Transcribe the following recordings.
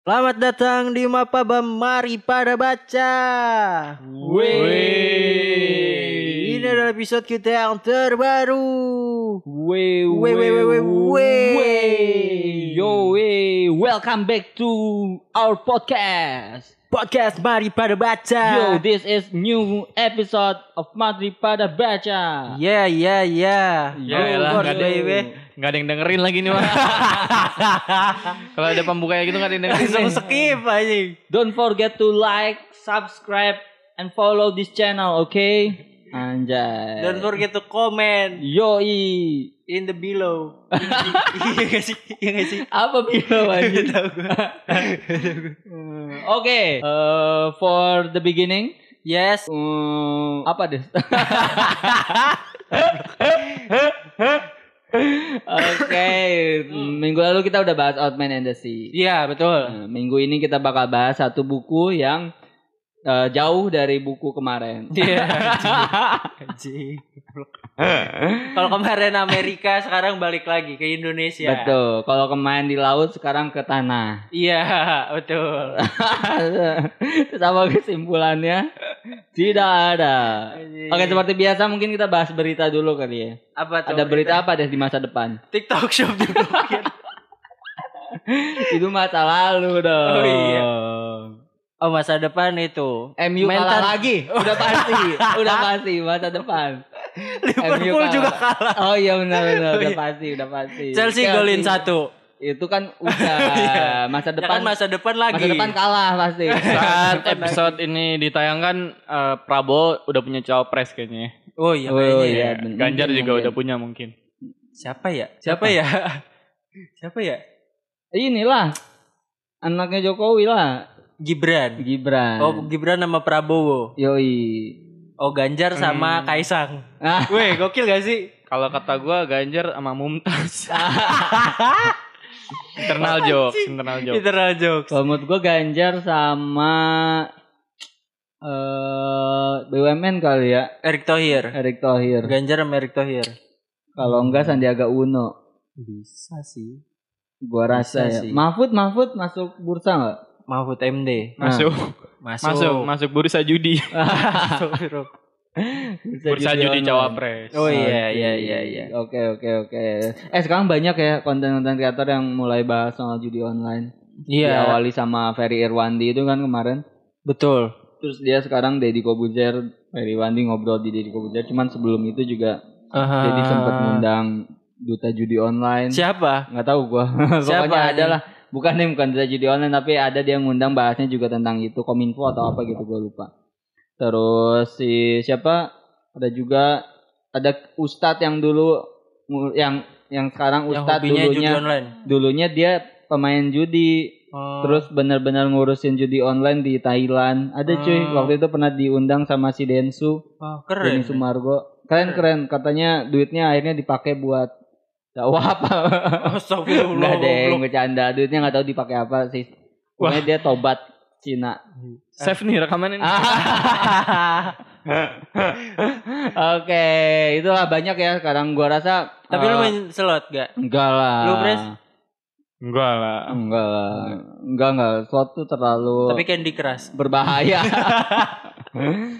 Selamat datang di Mapaba Mari Pada Baca. Wee. Ini adalah episode kita yang terbaru. Welcome back to our podcast. Podcast Mari Pada Baca. Yo, this is new episode of Mari Pada Baca. Yalah, nggak ada yang dengerin lagi nih. Kalau ada pembukanya gitu nggak ada yang dengerin. Langsung skip aja. Don't forget to like, subscribe, and follow this channel, okay? Anjay. Don't forget to comment. Yoi. In the below. Iya gak sih? Apa below aja? Tahu gue. Oke. For the beginning. Yes. Apa deh? Oke, minggu lalu kita udah bahas Outman and the Sea. Iya, betul. Minggu ini kita bakal bahas satu buku yang jauh dari buku kemarin. Iya. Kalau kemarin Amerika, sekarang balik lagi ke Indonesia. Betul. Kalau kemarin di laut, sekarang ke tanah. Iya, betul. Sama kesimpulannya tidak ada. Oke, seperti biasa mungkin kita bahas berita dulu kali ya. Apa tuh? Ada berita apa deh di masa depan? TikTok shop dulu. Itu masa lalu dong. Oh iya. Oh, masa depan itu. MU kalah lagi. Udah pasti masa depan. Liverpool juga kalah. Oh iya benar. Udah pasti. Chelsea golin 1. Itu kan udah masa depan. Ya kan masa depan lagi. Masa depan kalah pasti. Saat episode ini ditayangkan Prabowo udah punya cawapres kayaknya. Oh iya. Ganjar juga mungkin. Udah punya mungkin. Siapa ya? Inilah anaknya Jokowi lah. Gibran. Oh, Gibran sama Prabowo. Yoi. Oh, Ganjar sama Kaisang. Weh, gokil gak sih? Kalau kata gue Ganjar sama Mumtaz. Internal jokes. Kalau menurut gue Ganjar sama BUMN kali ya. Erick Thohir. Ganjar sama Erick Thohir. Kalau enggak Sandiaga Uno. Bisa sih. Gue rasa ya. Mahfud masuk bursa enggak? Mahfud MD. Masuk bursa judi. Bursa judi cawapres. Oh iya. Oke. Sekarang banyak ya konten-konten kreator yang mulai bahas soal judi online. Iya. Diawali sama Ferry Irwandi itu kan kemarin. Betul. Terus dia sekarang Deddy Corbuzier, Ferry Irwandi ngobrol di Deddy Corbuzier. Cuman sebelum itu juga Deddy sempat ngundang duta judi online. Siapa? Gak tahu gua. Pokoknya ada lah. Bukan duta judi online, tapi ada dia ngundang bahasnya juga tentang itu, Kominfo atau apa gitu, gua lupa. Terus si siapa? Ada Ustadz yang dulu yang sekarang Ustadz yang dulunya dia pemain judi. Terus benar-benar ngurusin judi online di Thailand. Ada cuy, waktu itu pernah diundang sama si Densu. Keren. Dini Sumargo. Keren. Katanya duitnya akhirnya dipakai buat dakwah apa? Astagfirullah. Bercanda, duitnya enggak tahu dipakai apa sih. Pokoknya dia tobat Cina. Save nih rekaman ini. Oke, itulah banyak ya sekarang gua rasa. Tapi lu main slot gak? Enggak lah. Lu pres? Enggak lah. Slot tuh terlalu. Tapi Candy Crush berbahaya.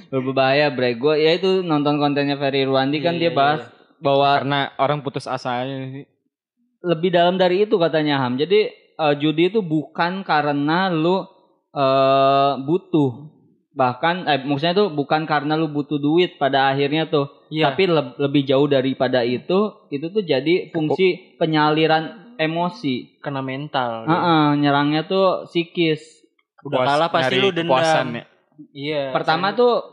Berbahaya bre. Gua ya itu nonton kontennya Ferry Irwandi kan dia bahas bahwa karena orang putus asa sih. Lebih dalam dari itu katanya Ham. Jadi judi itu bukan karena lu butuh, bahkan maksudnya tuh bukan karena lu butuh duit pada akhirnya tuh, tapi lebih jauh daripada itu tuh jadi fungsi penyaluran emosi, kena mental. Nyerangnya tuh psikis. Udah kalah pasti lu dendam. Kepuasan, ya? Iya. Pertama tuh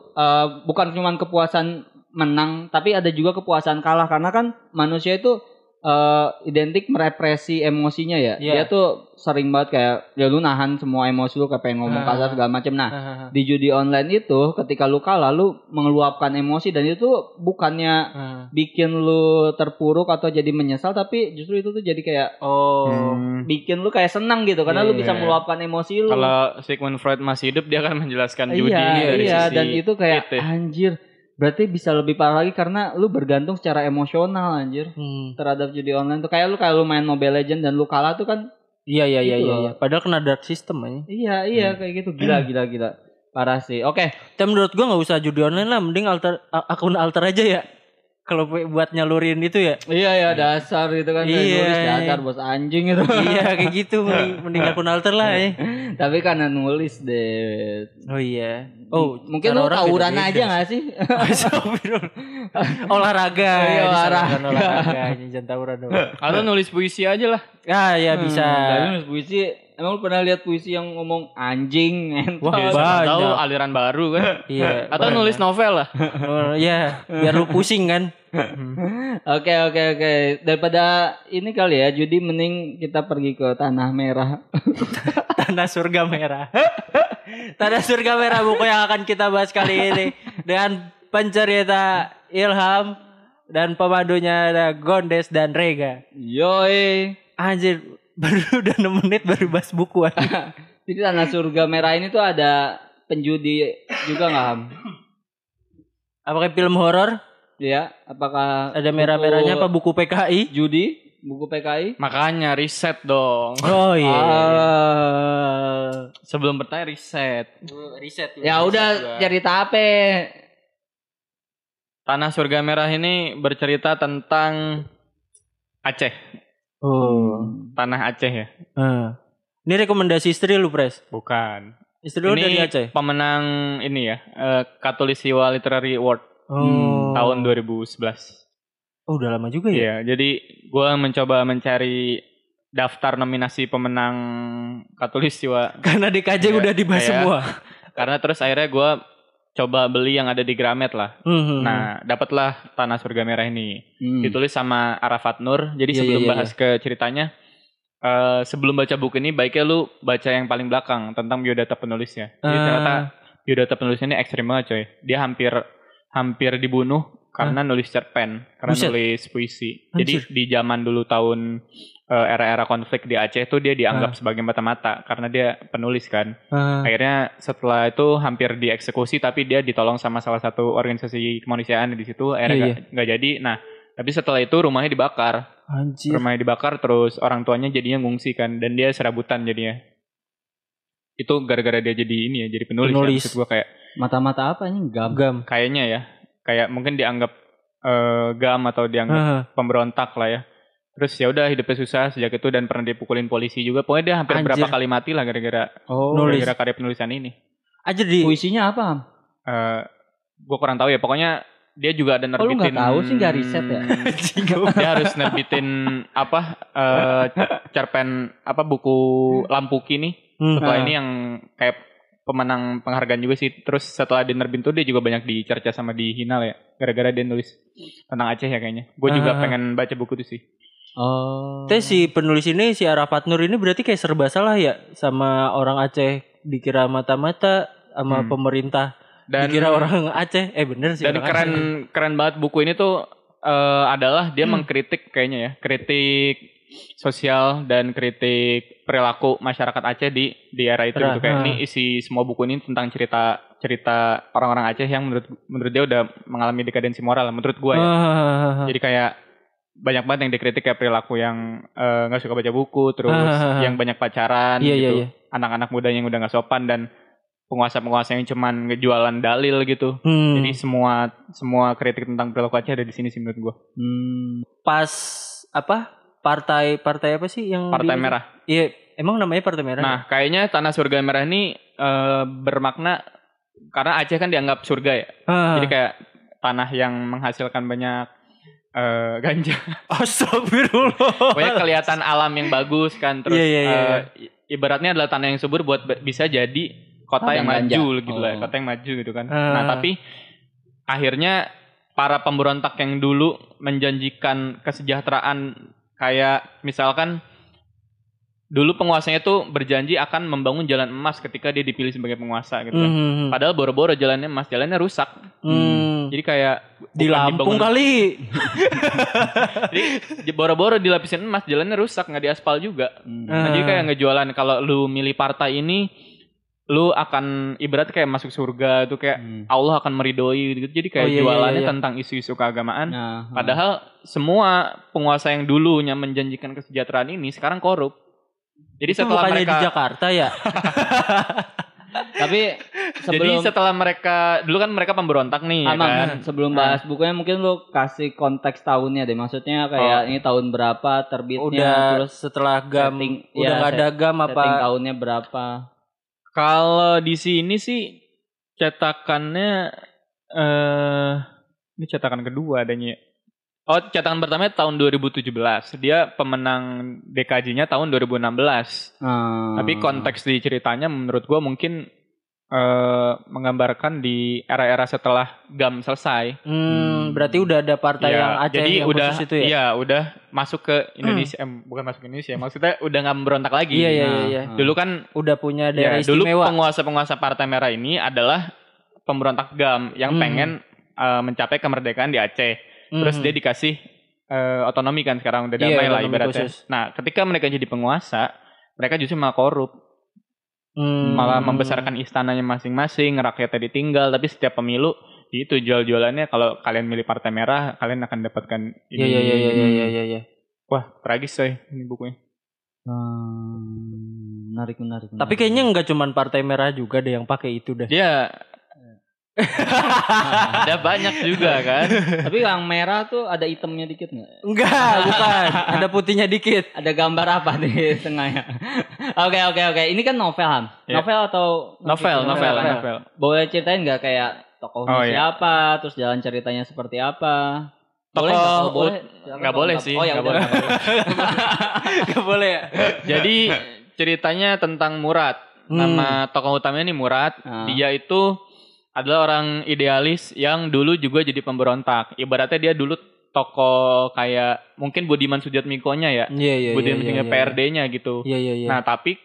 bukan cuma kepuasan menang, tapi ada juga kepuasan kalah karena kan manusia itu identik merepresi emosinya ya. Dia tuh sering banget kayak ya lu nahan semua emosi lu kayak pengen ngomong kasar segala macam. Nah, di judi online itu ketika lu kalah lu mengeluapkan emosi dan itu tuh bukannya bikin lu terpuruk atau jadi menyesal, tapi justru itu tuh jadi kayak bikin lu kayak senang gitu karena lu bisa meluapkan emosi lu. Kalau Sigmund Freud masih hidup dia akan menjelaskan judi dari sisi dan itu kayak anjir. Berarti bisa lebih parah lagi karena lu bergantung secara emosional anjir terhadap judi online tuh kayak lu main Mobile Legends dan lu kalah tuh kan Iya. Padahal kena dark system aja. Iya kayak gitu. Gila. Parah sih. Oke. Tapi menurut gue nggak usah judi online lah. Mending akun alter aja ya. Kalau buat nyalurin itu ya. Iya dasar gitu kan. Nulis dasar bos anjing itu. Iya kayak gitu. Mending akun alter lah ya. Tapi karena nulis deh. Oh iya. Oh mungkin lu tawuran aja gak sih? Olahraga. Olahraga. Jangan tawuran. Atau nulis puisi aja lah. Ya bisa. Nulis puisi. Emang lu pernah lihat puisi yang ngomong anjing? Wah banyak. Tahu aliran baru kan. Iya. Atau nulis novel lah. Iya. Biar lu pusing kan. Oke. Daripada ini kali ya, jadi mending kita pergi ke Tanah Merah. Tanah Surga Merah. Tanah Surga Merah, buku yang akan kita bahas kali ini dengan pencerita Ilham dan pemandunya ada Gondes dan Rega. Yoi. Anjir, baru udah 6 menit baru bahas buku aja. Jadi Tanah Surga Merah ini tuh ada penjudi juga gak, Ham? Apakah film horor? Ya, apakah ada merah-merahnya apa buku PKI? Judi, buku PKI? Makanya riset dong. Oh iya. Sebelum bertanya riset. Ya udah cerita apa? Tanah Surga Merah ini bercerita tentang Aceh. Oh, tanah Aceh ya. Ini rekomendasi istri lu, Pres? Bukan. Istri lu dari Aceh. Pemenang ini ya, Katulistiwa Literary Award. Tahun 2011. Oh udah lama juga ya. Iya, jadi gue mencoba mencari daftar nominasi pemenang Katulistiwa. Karena di KJ udah dibahas semua. Karena terus akhirnya gue coba beli yang ada di Gramet lah. Nah dapatlah Tanah Surga Merah ini. Ditulis sama Arafat Nur. Jadi sebelum bahas ke ceritanya, sebelum baca buku ini baiknya lu baca yang paling belakang tentang biodata penulisnya. Jadi ternyata biodata penulisnya ini ekstrim banget coy. Dia hampir dibunuh karena nulis cerpen, karena nulis puisi. Hancur. Jadi di zaman dulu tahun era-era konflik di Aceh itu dia dianggap sebagai mata-mata karena dia penulis kan. Akhirnya setelah itu hampir dieksekusi tapi dia ditolong sama salah satu organisasi kemanusiaan di situ, akhirnya gak jadi. Nah, tapi setelah itu rumahnya dibakar. Anjir. Rumahnya dibakar terus orang tuanya jadinya ngungsi kan dan dia serabutan jadinya. Itu gara-gara dia jadi ini ya, jadi penulis. Ya. Maksud gua kayak mata-mata apa ini? GAM. Kayaknya ya. Kayak mungkin dianggap GAM atau dianggap pemberontak lah ya. Terus ya udah hidupnya susah sejak itu dan pernah dipukulin polisi juga. Pokoknya dia hampir berapa kali mati lah gara-gara karya penulisan ini. Anjir di puisinya apa? Gua kurang tahu ya. Pokoknya dia juga ada nerbitin. Lu enggak tahu sih, enggak riset ya. Dia harus nerbitin cerpen buku Lampuki nih. Setelah ini yang kayak pemenang penghargaan juga sih. Terus setelah Dinerbin tuh dia juga banyak dicerca sama dihina ya. Gara-gara dia nulis tentang Aceh ya kayaknya. Gue juga pengen baca buku itu sih. Oh. Tapi si penulis ini, si Arafat Nur ini berarti kayak serba salah ya. Sama orang Aceh dikira mata-mata, sama pemerintah dan, dikira orang Aceh. Bener sih. Dan keren banget buku ini tuh adalah dia mengkritik kayaknya ya. Kritik sosial dan kritik perilaku masyarakat Aceh di era itu gitu. Kayak ini isi semua buku ini tentang cerita orang-orang Aceh yang menurut dia udah mengalami dekadensi moral menurut gue ya. Jadi kayak banyak banget yang dikritik kayak perilaku yang gak suka baca buku terus yang banyak pacaran gitu. Anak-anak muda yang udah gak sopan dan penguasa-penguasa yang cuman ngejualan dalil gitu. Jadi semua kritik tentang perilaku Aceh ada di sini sih menurut gue. Pas Partai apa sih yang Partai Merah. Iya, emang namanya Partai Merah. Nah, kayaknya Tanah Surga Merah ini bermakna karena Aceh kan dianggap surga ya. Jadi kayak tanah yang menghasilkan banyak ganja. Astagfirullah. Pokoknya kelihatan alam yang bagus kan terus ibaratnya adalah tanah yang subur buat bisa jadi kota yang maju gitu lah, kota yang maju gitu kan. Nah, tapi akhirnya para pemberontak yang dulu menjanjikan kesejahteraan kayak misalkan dulu penguasanya tuh berjanji akan membangun jalan emas ketika dia dipilih sebagai penguasa gitu kan. Padahal boro-boro jalannya emas, jalannya rusak. Jadi kayak di Lampung dibangun, kali. Jadi boro-boro dilapisin emas, jalannya rusak, nggak diaspal juga. Nah, jadi kayak ngejualan kalau lu milih partai ini lu akan ibarat kayak masuk surga tuh kayak Allah akan meridoi gitu. Jadi kayak jualannya tentang isu-isu keagamaan. Padahal semua penguasa yang dulunya menjanjikan kesejahteraan ini sekarang korup. Jadi setelah mereka di Jakarta ya. Tapi sebelum, jadi setelah mereka dulu kan mereka pemberontak nih kan? Sebelum bahas bukunya mungkin lu kasih konteks tahunnya deh. Maksudnya kayak ini tahun berapa terbitnya, udah, terus setelah GAM setting, udah ya, gak ada GAM apa tahunnya berapa. Kalau di sini sih cetakannya ini cetakan kedua adanya. Oh, cetakan pertamanya tahun 2017. Dia pemenang DKJ-nya tahun 2016. Tapi konteks di ceritanya menurut gue mungkin menggambarkan di era-era setelah GAM selesai. Berarti udah ada partai yang Aceh jadi yang udah, khusus itu ya? Iya, udah masuk ke Indonesia. Bukan masuk ke Indonesia, maksudnya udah gak memberontak lagi. Iya. Dulu kan udah punya daerah istimewa. Dulu penguasa-penguasa Partai Merah ini adalah pemberontak GAM yang pengen mencapai kemerdekaan di Aceh. Terus dia dikasih otonomi kan, sekarang udah damai lah ibaratnya. Khusus. Nah, ketika mereka jadi penguasa, mereka justru malah korup. Malah membesarkan istananya masing-masing, rakyatnya ditinggal, tapi setiap pemilu itu jual-jualannya kalau kalian milih Partai Merah, kalian akan dapatkan ini. Iya. Wah, tragis coy ini bukunya. Menarik. Tapi kayaknya enggak cuma Partai Merah juga deh yang pakai itu dah. Iya. Ada banyak juga kan. Tapi yang merah tuh ada hitamnya dikit gak? Enggak, bukan. Ada putihnya dikit. Ada gambar apa di tengahnya? Oke. Ini kan novel, Ham? Yeah. Novel atau? Novel. Boleh ceritain gak kayak tokohnya siapa? Iya. Terus jalan ceritanya seperti apa? Boleh. Oh ya, boleh. Gak boleh ya? Jadi ceritanya tentang Murad. Nama tokoh utamanya nih Murad. Dia itu adalah orang idealis yang dulu juga jadi pemberontak. Ibaratnya dia dulu tokoh kayak mungkin Budiman Sudjatmiko-nya ya. Budiman Sudjatmiko PRD-nya gitu. Yeah. Nah, tapi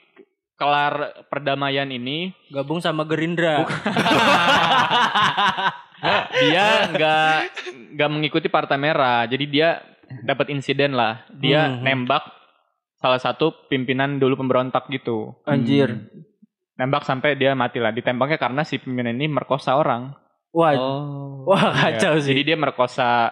kelar perdamaian ini gabung sama Gerindra. Dia enggak mengikuti Partai Merah. Jadi dia dapat insiden lah. Dia nembak salah satu pimpinan dulu pemberontak gitu. Anjir. Nembak sampai dia mati lah. Ditembaknya karena si pimpinan ini merkosa orang. Wah kacau sih. Jadi dia merkosa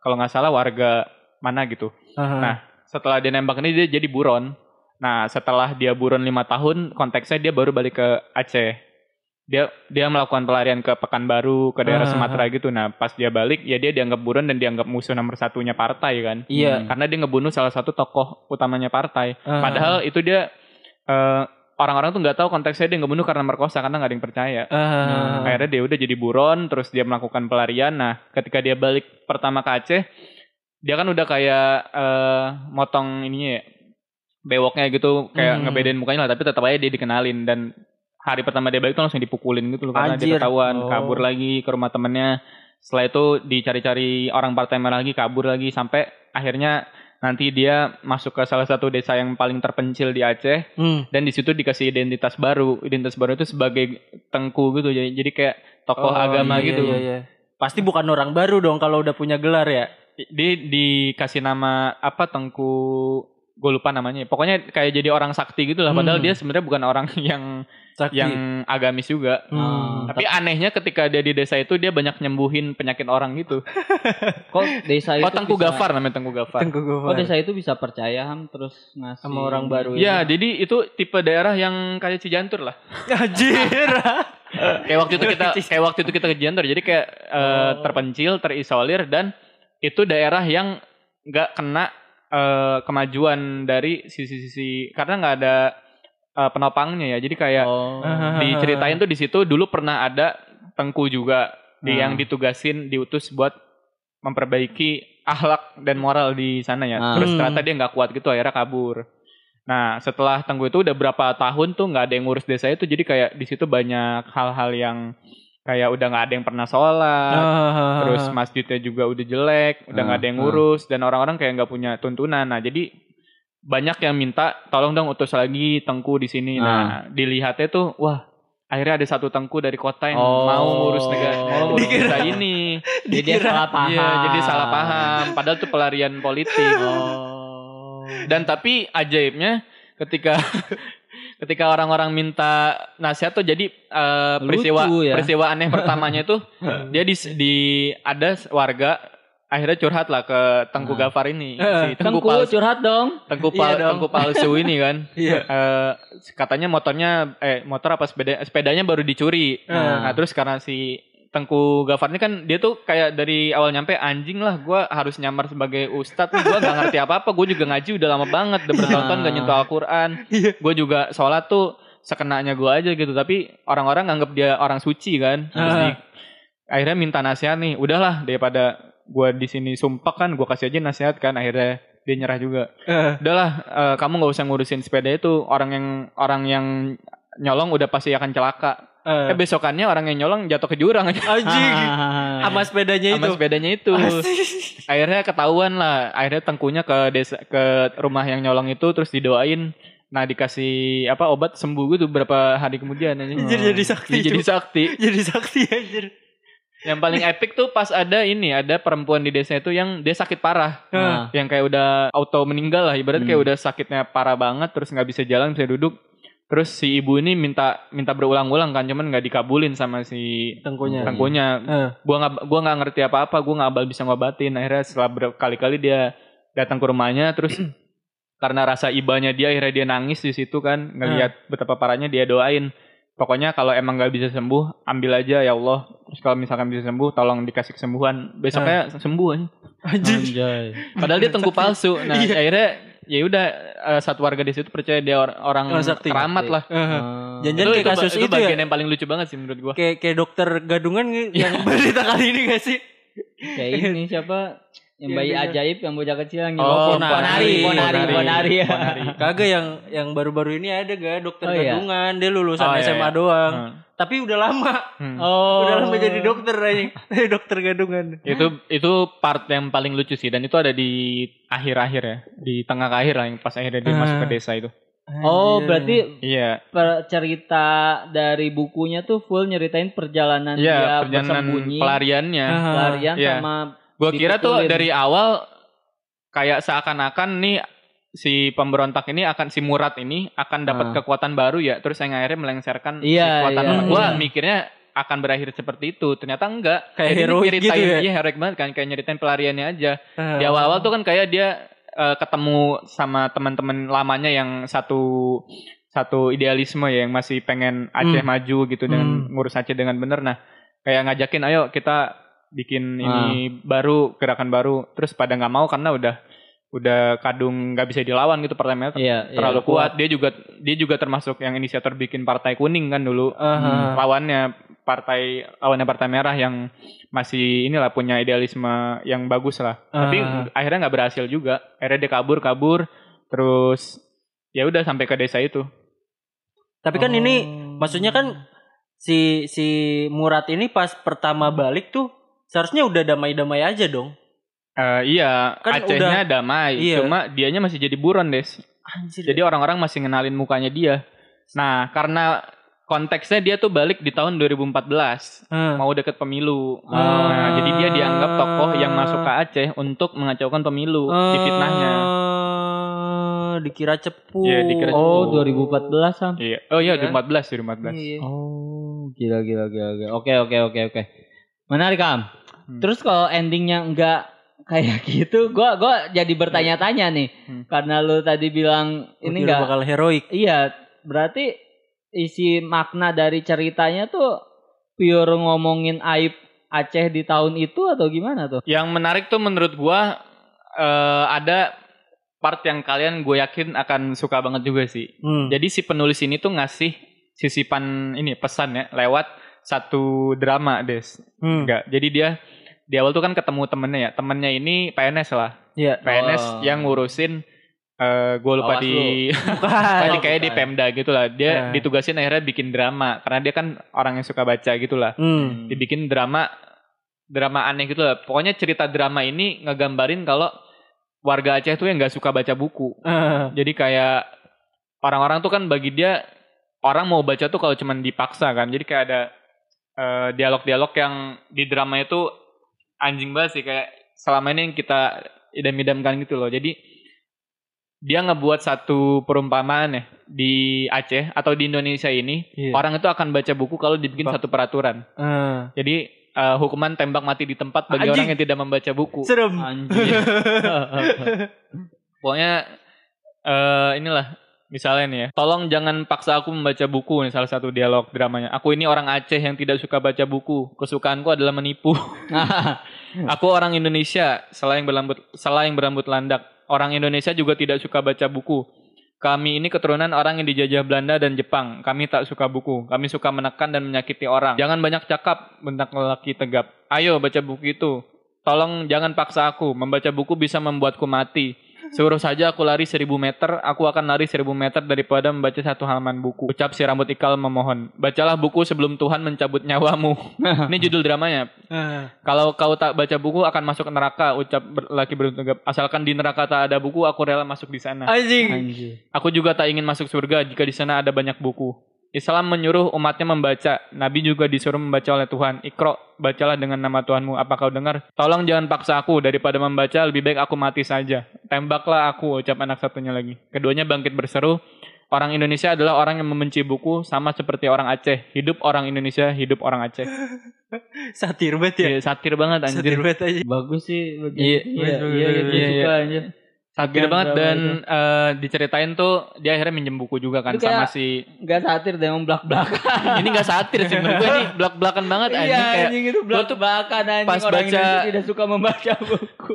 kalau gak salah warga mana gitu. Nah setelah dia nembak ini dia jadi buron. Nah setelah dia buron 5 tahun konteksnya dia baru balik ke Aceh. Dia melakukan pelarian ke Pekanbaru, ke daerah Sumatera gitu. Nah pas dia balik ya dia dianggap buron dan dianggap musuh nomor satunya partai kan. Iya. Karena dia ngebunuh salah satu tokoh utamanya partai. Padahal itu dia orang-orang tuh nggak tahu konteksnya dia ngebunuh karena merkosa karena nggak ada yang percaya. Akhirnya dia udah jadi buron, terus dia melakukan pelarian. Nah, ketika dia balik pertama ke Aceh, dia kan udah kayak motong ininya, ya, bewoknya gitu, kayak ngebedain mukanya lah. Tapi tetap aja dia dikenalin dan hari pertama dia balik tuh langsung dipukulin gitu loh karena dia ketahuan, kabur lagi ke rumah temennya. Setelah itu dicari-cari orang Partai Merah lagi, kabur lagi sampai akhirnya nanti dia masuk ke salah satu desa yang paling terpencil di Aceh dan di situ dikasih identitas baru. Identitas baru itu sebagai Tengku gitu, jadi kayak tokoh agama gitu. Iya. Pasti bukan orang baru dong kalau udah punya gelar ya. Dia dikasih nama apa Tengku, gue lupa namanya. Pokoknya kayak jadi orang sakti gitu lah. Padahal dia sebenarnya bukan orang yang sakti, yang agamis juga. Tapi anehnya ketika dia di desa itu dia banyak nyembuhin penyakit orang gitu. Kok desa itu? Tengku Gafar namanya, Tengku Gafar. Kok desa itu bisa percaya Ham terus ngasih sama orang baru. Ya, jadi itu tipe daerah yang kayak Cijantur lah. Anjir. kayak waktu itu kita ke Cijantur. Jadi kayak terpencil, terisolir dan itu daerah yang enggak kena kemajuan dari sisi-sisi karena nggak ada penopangnya ya, jadi kayak diceritain tuh di situ dulu pernah ada Tengku juga yang diutus buat memperbaiki akhlak dan moral di sana ya. Terus ternyata dia nggak kuat gitu akhirnya kabur. Nah setelah Tengku itu udah berapa tahun tuh nggak ada yang ngurus desa itu, jadi kayak di situ banyak hal-hal yang kayak udah gak ada yang pernah sholat, terus masjidnya juga udah jelek, udah gak ada yang ngurus, dan orang-orang kayak gak punya tuntunan. Nah jadi banyak yang minta tolong dong utus lagi Tengku di sini. Nah dilihatnya tuh wah akhirnya ada satu Tengku dari kota yang mau ngurus negara kita ini. Jadi salah paham. Iya, jadi salah paham. Padahal tuh pelarian politik. Dan tapi ajaibnya ketika orang-orang minta nasihat tuh jadi peristiwa aneh pertamanya itu dia ada warga akhirnya curhat lah ke Tengku Gafar ini. Si Tengku palsu, curhat dong. Tengku palsu ini kan. Katanya motor apa sepedanya baru dicuri. Nah, terus karena si Tengku Gafar ini kan dia tuh kayak dari awal nyampe anjing lah, gue harus nyamar sebagai ustadz nih, gue gak ngerti apa-apa, gue juga ngaji udah lama banget, udah bertahun-tahun gak nyentuh Al-Quran, gue juga sholat tuh sekenanya gue aja gitu, tapi orang-orang nganggep dia orang suci kan. Terus akhirnya minta nasihat nih, udahlah daripada gue di sini sumpah kan, gue kasih aja nasihat kan, akhirnya dia nyerah juga. Udahlah, kamu gak usah ngurusin sepeda itu, orang yang nyolong udah pasti akan celaka. Besokannya orang yang nyolong jatuh ke jurang aja. Anjing. Sama sepedanya itu. Asik. Akhirnya ketahuan lah. Akhirnya Tengkunya ke rumah yang nyolong itu, terus didoain. Nah, dikasih obat sembuh gitu berapa hari kemudian anjing. Jadi sakti anjir. Yang paling epic tuh pas ada perempuan di desa itu yang dia sakit parah. Yang kayak udah auto meninggal lah, ibarat kayak udah sakitnya parah banget, terus enggak bisa jalan, bisa duduk. Terus si ibu ini minta berulang-ulang kan, cuman nggak dikabulin sama si Tengkunya. Gua nggak ngerti apa-apa, gua nggak bisa ngobatin. Akhirnya setelah berkali-kali dia datang ke rumahnya, terus karena rasa ibanya dia, akhirnya dia nangis di situ kan, ngelihat betapa parahnya, dia doain. Pokoknya kalau emang nggak bisa sembuh, ambil aja ya Allah. Terus kalau misalkan bisa sembuh, tolong dikasih kesembuhan. Besoknya sembuh aja. Anjir. Padahal dia Tengku palsu. Nah akhirnya ya udah satu warga di situ percaya dia orang keramat lah. Jangan kayak kasus itu bagian yang paling lucu banget sih menurut gua. Kayak dokter gadungan yang berita kali ini gak sih? Kayak ini siapa? Yang bayi ajaib yang bocah kecil yang Ponari. Kagak yang baru-baru ini ada gak dokter gadungan, dia lulusan SMA doang. Tapi udah lama. Udah lama jadi dokter aja. Dokter gadungan. Itu part yang paling lucu sih, dan itu ada di akhir-akhir ya. Di tengah akhir lah yang pas akhirnya dia masuk ke desa itu. Berarti cerita dari bukunya tuh full nyeritain perjalanan dia bersembunyi, pelariannya. Sama gue kira tuh dari awal kayak seakan-akan nih si pemberontak ini si Murad ini akan dapat kekuatan baru ya, terus yang akhirnya melengsarkan kekuatan. Gue mikirnya akan berakhir seperti itu, ternyata enggak. Kayak heroik gitu ya? Iya, heroik banget kan, kayak nyeritain pelariannya aja. Di awal-awal tuh kan kayak dia ketemu sama teman-teman lamanya yang satu idealisme ya, yang masih pengen Aceh maju gitu, dengan ngurus Aceh dengan bener. Nah kayak ngajakin, ayo kita bikin ini baru, gerakan baru. Terus pada gak mau karena udah kadung gak bisa dilawan gitu. Partai Merah terlalu kuat. Dia juga termasuk yang inisiator bikin Partai Kuning kan dulu. Lawannya Partai Merah yang masih inilah punya idealisme yang bagus lah. Tapi akhirnya gak berhasil juga. Akhirnya dia kabur. Terus ya udah sampai ke desa itu. Tapi kan ini maksudnya kan si Murad ini pas pertama balik tuh seharusnya udah damai-damai aja dong. Iya, kan Acehnya udah damai. Iya. Cuma dianya masih jadi buron, Des. Anjir. Jadi orang-orang masih ngenalin mukanya dia. Nah, karena konteksnya dia tuh balik di tahun 2014. Mau deket pemilu. Nah, jadi dia dianggap tokoh yang masuk ke Aceh untuk mengacaukan pemilu. Difitnahnya. Dikira cepu. Iya, dikira cepu. 2014 kan? Iya. Oh iya, 2014. Iya. Oh, gila. Oke. Menarik, Am. Terus kalau endingnya enggak kayak gitu, gua jadi bertanya-tanya nih. Karena lu tadi bilang ini enggak bakal heroik. Iya, berarti isi makna dari ceritanya tuh pure ngomongin aib Aceh di tahun itu atau gimana tuh? Yang menarik tuh menurut gua ada part yang kalian gue yakin akan suka banget juga sih. Jadi si penulis ini tuh ngasih sisipan ini pesan ya lewat satu drama, Des. Jadi dia di awal tuh kan ketemu temennya ini PNS lah. PNS yang ngurusin gue lupa kayak di Pemda gitu lah. Dia ditugasin akhirnya bikin drama, karena dia kan orang yang suka baca gitu lah. Dibikin drama aneh gitu lah. Pokoknya cerita drama ini ngegambarin kalau warga Aceh tuh yang gak suka baca buku. Jadi kayak orang-orang tuh kan bagi dia, orang mau baca tuh kalau cuman dipaksa kan. Jadi kayak ada dialog-dialog yang di drama itu anjing banget sih, kayak selama ini yang kita idam-idamkan gitu loh. Jadi dia ngebuat satu perumpamaan ya, di Aceh atau di Indonesia ini, orang itu akan baca buku kalau dibikin satu peraturan. Jadi hukuman tembak mati di tempat bagi orang yang tidak membaca buku. Serem. Anjir. Pokoknya inilah misalnya nih ya. Tolong jangan paksa aku membaca buku, nih salah satu dialog dramanya. Aku ini orang Aceh yang tidak suka baca buku. Kesukaanku adalah menipu. Aku orang Indonesia, sela yang berambut landak. Orang Indonesia juga tidak suka baca buku. Kami ini keturunan orang yang dijajah Belanda dan Jepang. Kami tak suka buku. Kami suka menekan dan menyakiti orang. Jangan banyak cakap, bentak lelaki tegap. Ayo baca buku itu. Tolong jangan paksa aku. Membaca buku bisa membuatku mati. Suruh saja aku lari 1.000 meter. Aku akan lari 1.000 meter daripada membaca 1 halaman buku. Ucap si rambut ikal memohon. Bacalah buku sebelum Tuhan mencabut nyawamu. Ini judul dramanya. Kalau kau tak baca buku akan masuk neraka. Ucap lelaki berambut tegap. Asalkan di neraka tak ada buku, aku rela masuk di sana. Anjing. Aku juga tak ingin masuk surga jika di sana ada banyak buku. Islam menyuruh umatnya membaca. Nabi juga disuruh membaca oleh Tuhan. Iqra, bacalah dengan nama Tuhanmu. Apa kau dengar? Tolong jangan paksa aku. Daripada membaca, lebih baik aku mati saja. Tembaklah aku, ucap anak satunya lagi. Keduanya bangkit berseru. Orang Indonesia adalah orang yang membenci buku. Sama seperti orang Aceh. Hidup orang Indonesia, hidup orang Aceh. Satir banget ya? Iya, satir banget anjir. Satir banget aja. Bagus sih. Iya. Satir banget dan diceritain tuh dia akhirnya minjem buku juga kan sama si gak satir dan emang blak-blakan. Ini gak satir sih menurut gue, ini blak-blakan banget anjing. Iya kayak, anjing itu blak-blakan anjing, pas orang baca, Indonesia tidak suka membaca buku.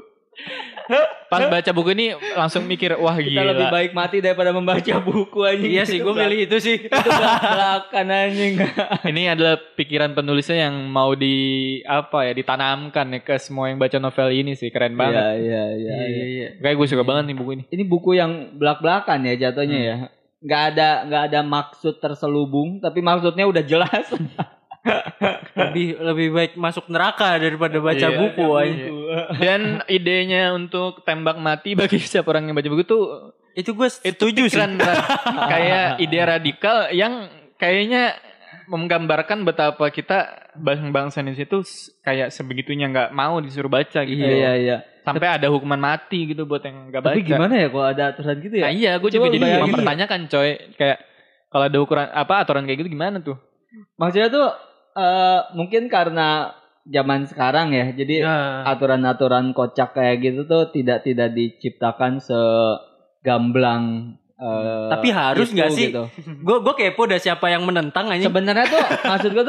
Pas baca buku ini langsung mikir wah gila. Kita lebih baik mati daripada membaca buku anjing. Iya sih gue milih itu sih. Itu blak-blakan anjing. Ini adalah pikiran penulisnya yang mau ditanamkan ya ke semua yang baca novel ini sih. Keren banget. Iya. Kayak gue suka banget nih buku ini. Ini buku yang blak-blakan ya jatuhnya ya. Gak ada maksud terselubung, tapi maksudnya udah jelas. lebih baik masuk neraka daripada baca buku. Dan idenya untuk tembak mati bagi siapa orang yang baca buku tuh itu gue setuju sih. Kayak ide radikal yang kayaknya menggambarkan betapa kita bangsa Indonesia itu kayak sebegitunya nggak mau disuruh baca gitu. Iya. Sampai ada hukuman mati gitu buat yang nggak baca. Tapi gimana ya kalau ada aturan gitu ya? Nah, iya, gue juga jadi mempertanyakan coy, kayak kalau ada ukuran aturan kayak gitu gimana tuh? Maksudnya tuh mungkin karena zaman sekarang ya, jadi aturan-aturan kocak kayak gitu tuh tidak diciptakan segamblang. Tapi harus nggak sih? Gitu. Gue kepo dah siapa yang menentang aja. Sebenarnya tuh maksud gue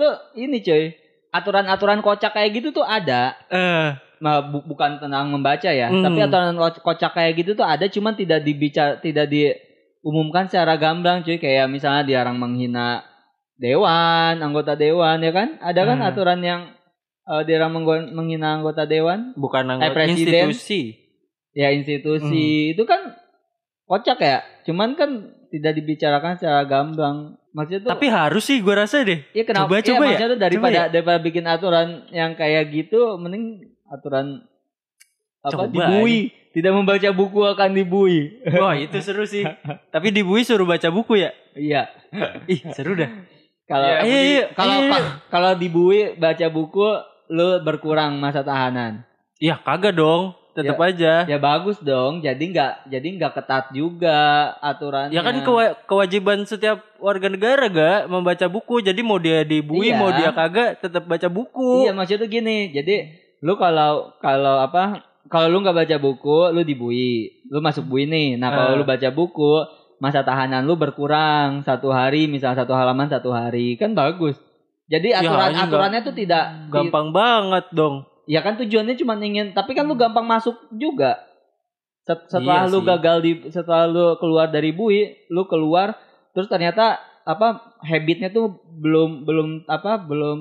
tuh ini coy, aturan-aturan kocak kayak gitu tuh ada. Bukan tentang membaca ya, tapi aturan kocak kayak gitu tuh ada, cuman tidak diumumkan secara gamblang cuy. Kayak misalnya dilarang menghina dewan, anggota dewan ya kan? Ada kan aturan yang dilarang menghina anggota dewan? Bukan anggota institusi. Ya institusi. Itu kan kocak ya. Cuman kan tidak dibicarakan secara gamblang. Maksudnya tuh, tapi harus sih gue rasa deh. Iya kenapa? Coba ya. Maksudnya tuh daripada bikin aturan yang kayak gitu, mending aturan dibui. Tidak membaca buku akan dibui. Wah itu seru sih. Tapi dibui suruh baca buku ya? Iya. Ih seru dah. Kalau dibui baca buku, lu berkurang masa tahanan. Iya kagak dong. Tetap aja. Ya bagus dong. Jadi nggak ketat juga aturannya. Ya kan kewajiban setiap warga negara gak membaca buku. Jadi mau dia dibui mau dia kagak, tetap baca buku. Iya maksudnya tuh gini. Jadi lu kalau lu gak baca buku, lu dibui. Lu masuk bui nih. Nah kalau lu baca buku, masa tahanan lu berkurang. 1 hari, misalnya 1 halaman 1 hari. Kan bagus. Jadi aturannya tuh tidak... Gampang banget dong. Ya kan tujuannya cuma ingin... Tapi kan lu gampang masuk juga. Setelah lu gagal setelah lu keluar dari bui, lu keluar, terus ternyata habitnya tuh belum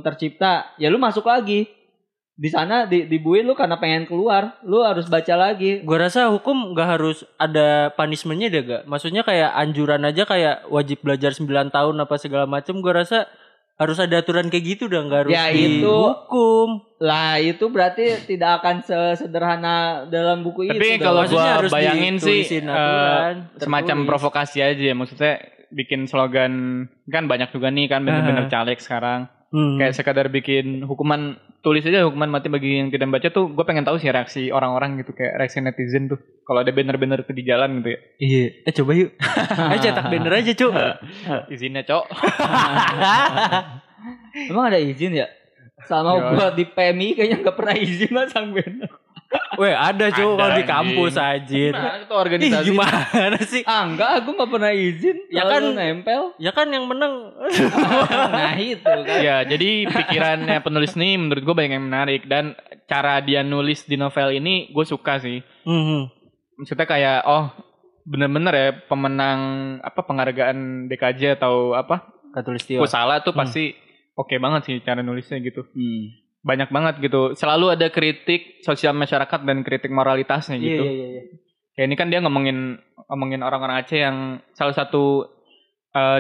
tercipta. Ya lu masuk lagi. Di sana dibuin lu karena pengen keluar, lu harus baca lagi. Gua rasa hukum gak harus ada punishment-nya deh gak. Maksudnya kayak anjuran aja kayak wajib belajar 9 tahun apa segala macam. Gua rasa harus ada aturan kayak gitu dah, gak harus ya, dihukum. Lah itu berarti tidak akan sesederhana dalam buku itu. Tapi kalau gua bayangin sih semacam provokasi aja, maksudnya bikin slogan kan banyak juga nih kan bener-bener caleg sekarang. Kayak sekadar bikin hukuman, tulis aja hukuman mati bagi yang tidak baca tuh. Gue pengen tahu sih reaksi orang-orang gitu, kayak reaksi netizen tuh kalau ada banner-banner tuh di jalan gitu ya. Iya, coba yuk. Ayo cetak banner aja, Cuk. Izinnya, Cok. Emang ada izin ya? Sama gue di PMI kayaknya gak pernah izin lah Sang Ben. Weh ada cuy kalau di kampus ajin. Nah, itu organisasi. Ih, gimana sih? Ah enggak, aku gak pernah izin. Ya kan nempel. Ya kan yang menang. Nah itu kan. Ya jadi pikirannya penulis nih menurut gue banyak yang menarik. Dan cara dia nulis di novel ini gue suka sih. Maksudnya kayak oh bener-bener ya pemenang apa penghargaan DKJ atau apa Katulistiwa. Kusala tuh pasti oke banget sih cara nulisnya gitu. Banyak banget gitu. Selalu ada kritik sosial masyarakat dan kritik moralitasnya gitu. Iya. Kayak ini kan dia ngomongin orang-orang Aceh yang salah satu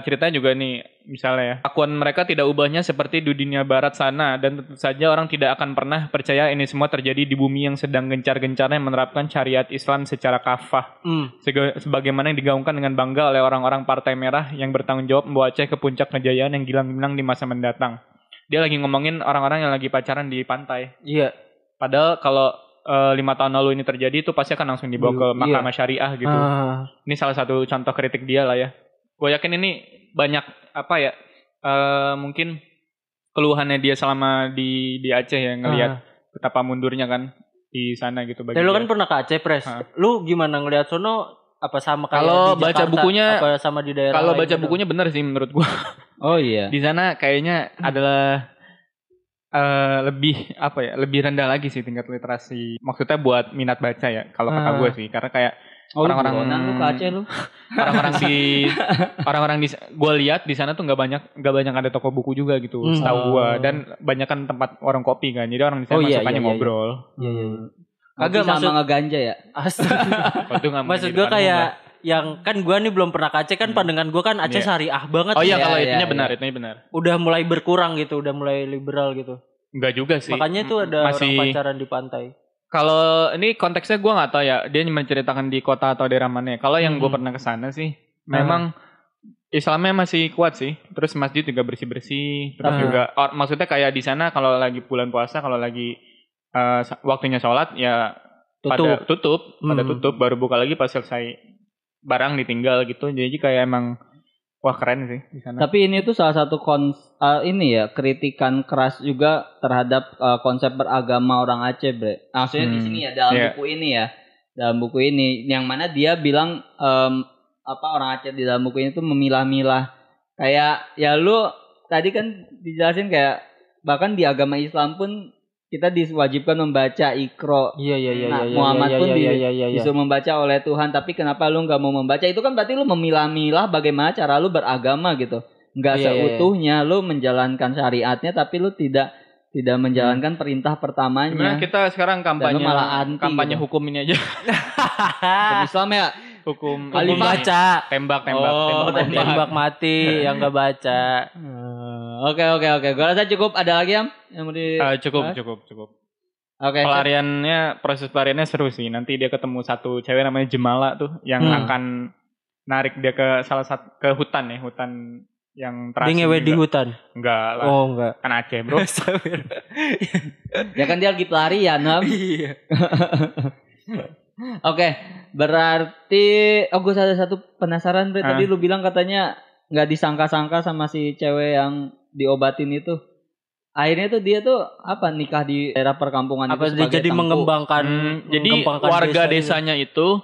ceritanya juga nih misalnya ya. Akuan mereka tidak ubahnya seperti di dunia barat sana dan tentu saja orang tidak akan pernah percaya ini semua terjadi di bumi yang sedang gencar-gencarnya menerapkan syariat Islam secara kafah. Sebagaimana yang digaungkan dengan bangga oleh orang-orang Partai Merah yang bertanggung jawab membawa Aceh ke puncak kejayaan yang gilang-gilang di masa mendatang. Dia lagi ngomongin orang-orang yang lagi pacaran di pantai. Iya. Padahal kalau 5 tahun lalu ini terjadi itu pasti akan langsung dibawa ke mahkamah syariah gitu. Ini salah satu contoh kritik dia lah ya. Gue yakin ini banyak apa ya. Mungkin keluhannya dia selama di Aceh ya. Ngelihat betapa mundurnya kan di sana gitu. Tapi lu kan pernah ke Aceh Pres. Lu gimana ngelihat sono? Apa sama kayak kalau baca Jakarta, bukunya apa sama di daerah kalau baca gitu? Bukunya bener sih menurut gua. Oh iya. Di sana kayaknya adalah lebih apa ya? Lebih rendah lagi sih tingkat literasi. Maksudnya buat minat baca ya kalau kata gua sih karena kayak orang-orang di gua lihat di sana tuh enggak banyak ada toko buku juga gitu setahu gua dan banyak kan tempat orang kopi kan. Jadi orang di sana sukanya ngobrol. Iya. Agak sama ngeganja ya. Maksud gue kayak yang kan gue nih belum pernah ke Aceh kan pandangan gue kan Aceh syariah banget. Oh iya kalau itunya benar, itunya benar. Udah mulai berkurang gitu, udah mulai liberal gitu. Enggak juga sih. Makanya itu ada masih orang pacaran di pantai. Kalau ini konteksnya gue nggak tahu ya, dia menceritakan di kota atau daerah mana. Kalau yang gue pernah kesana sih, memang Islamnya masih kuat sih. Terus masjid juga bersih-bersih. Terus juga, maksudnya kayak di sana kalau lagi bulan puasa, kalau lagi waktunya sholat ya pada tutup baru buka lagi pas selesai barang ditinggal gitu. Jadi kayak emang wah keren sih di sana. Tapi ini tuh salah satu ini ya kritikan keras juga terhadap konsep beragama orang Aceh bre. Maksudnya di sini ya dalam buku ini ya. Dalam buku ini yang mana dia bilang orang Aceh di dalam buku ini tuh memilah-milah. Kayak ya lu tadi kan dijelasin kayak bahkan di agama Islam pun kita diwajibkan membaca Iqra. Muhammad pun disuruh membaca oleh Tuhan. Tapi kenapa lu gak mau membaca? Itu kan berarti lu memilah-milah bagaimana cara lu beragama gitu. Gak seutuhnya. Lu menjalankan syariatnya tapi lu tidak menjalankan perintah pertamanya. Sebenarnya kita sekarang kampanye gitu. Hukum ini aja. Hukum Islam ya? Hukum baca. Tembak mati yang gak baca. Oke. Gue rasa cukup. Ada lagi yang mau di... Cukup. Oke. Proses pelariannya seru sih. Nanti dia ketemu satu cewek namanya Jemala tuh. Yang akan narik dia ke salah satu... Ke hutan ya. Hutan yang terasi. Dia ngewe di hutan? Enggak lah. Oh enggak. Kan Aceh bro. Ya kan dia lagi pelarian. Iya. Oke. Berarti... Oh gue ada satu penasaran Bre. Tadi lu bilang katanya... Gak disangka-sangka sama si cewek yang diobatin itu. Akhirnya tuh dia tuh nikah di daerah perkampungan itu sebagai jadi Tengku. Mengembangkan warga desanya itu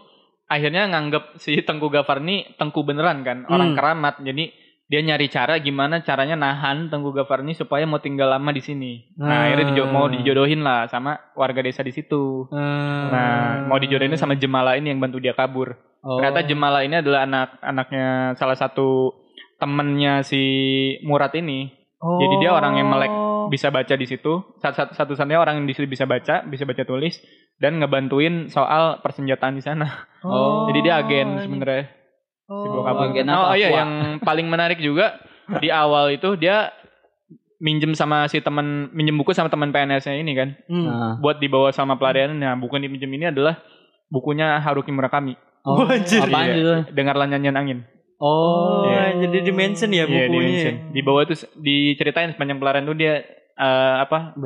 akhirnya nganggep si Tengku Gafar ini Tengku beneran kan. Orang keramat. Jadi dia nyari cara gimana caranya nahan Tengku Gafar ini supaya mau tinggal lama di sini. Nah akhirnya mau dijodohin lah sama warga desa di situ. Nah mau dijodohin sama Jemala ini yang bantu dia kabur. Ternyata Jemala ini adalah anaknya salah satu temennya si Murad ini. Jadi dia orang yang melek bisa baca di situ. Satu-satunya orang yang di situ bisa baca tulis dan ngebantuin soal persenjataan di sana. Jadi dia agen sebenarnya. Yang paling menarik juga di awal itu dia minjem buku sama teman PNS-nya ini kan. Buat dibawa sama pelarian. Nah, buku yang diminjem ini adalah bukunya Haruki Murakami. Apaan itu? Dengar Nyanyian Angin. Jadi dimention ya bukunya. Di bawah itu diceritain sepanjang pelarian tuh dia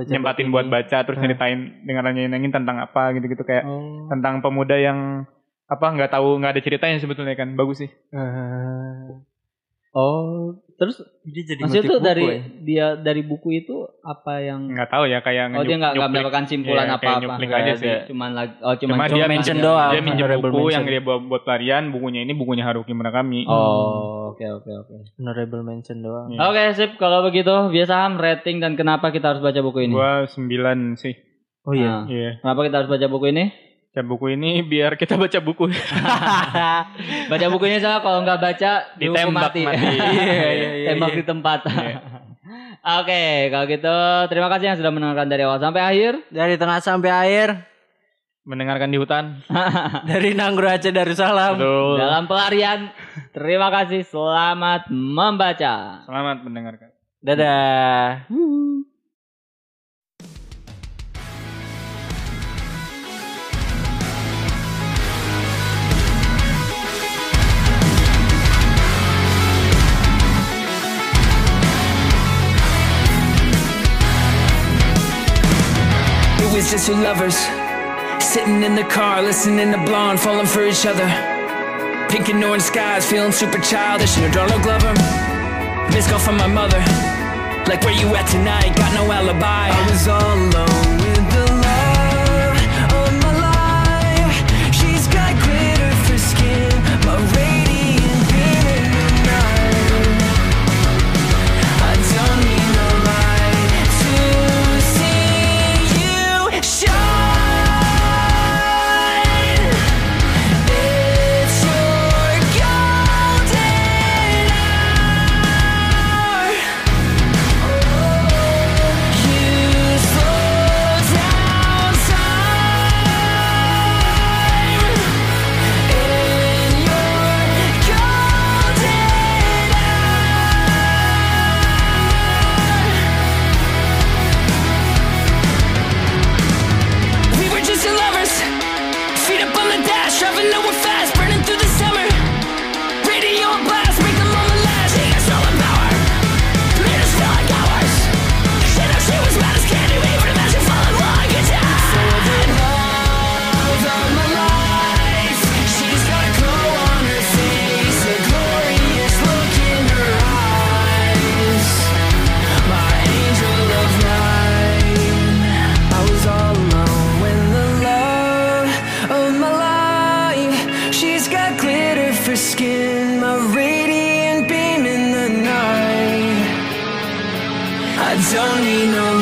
nyempatin buat baca terus ceritain dengan nyanyiin tentang apa gitu-gitu kayak tentang pemuda yang nggak ada ceritanya sebetulnya kan bagus sih. Oh, terus dia jadi maksudnya itu dari ya? Dia dari buku itu apa yang nggak tahu ya kayak oh dia nggak mendapatkan simpulan ya, apa-apa aja sih. Cuma dia mention doang. Dia minjem buku yang dia buat pelarian, bukunya ini bukunya Haruki Murakami. Oh, oke. Honorable mention doang. Yeah. Oke, sip. Kalau begitu biasa rating dan kenapa kita harus baca buku ini? Gua 9 sih. Oh iya. Yeah. Kenapa kita harus baca buku ini? Baca buku ini biar kita baca buku. Baca bukunya sama kalau nggak baca dihukum mati. Tembak di tempat. Oke, kalau gitu terima kasih yang sudah mendengarkan dari awal sampai akhir. Dari tengah sampai akhir. Mendengarkan di hutan. Dari Nanggro Aceh Darussalam. Dalam pelarian. Terima kasih, selamat membaca. Selamat mendengarkan. Dadah. It's just two lovers sitting in the car, listening to Blonde, falling for each other. Pink and orange skies, feeling super childish. No Donald Glover, missed call from my mother. Like where you at tonight? Got no alibi. I was all alone with the love of my life. She's got glitter for skin, my radiant beam in the night. I don't need no light to. Don't need no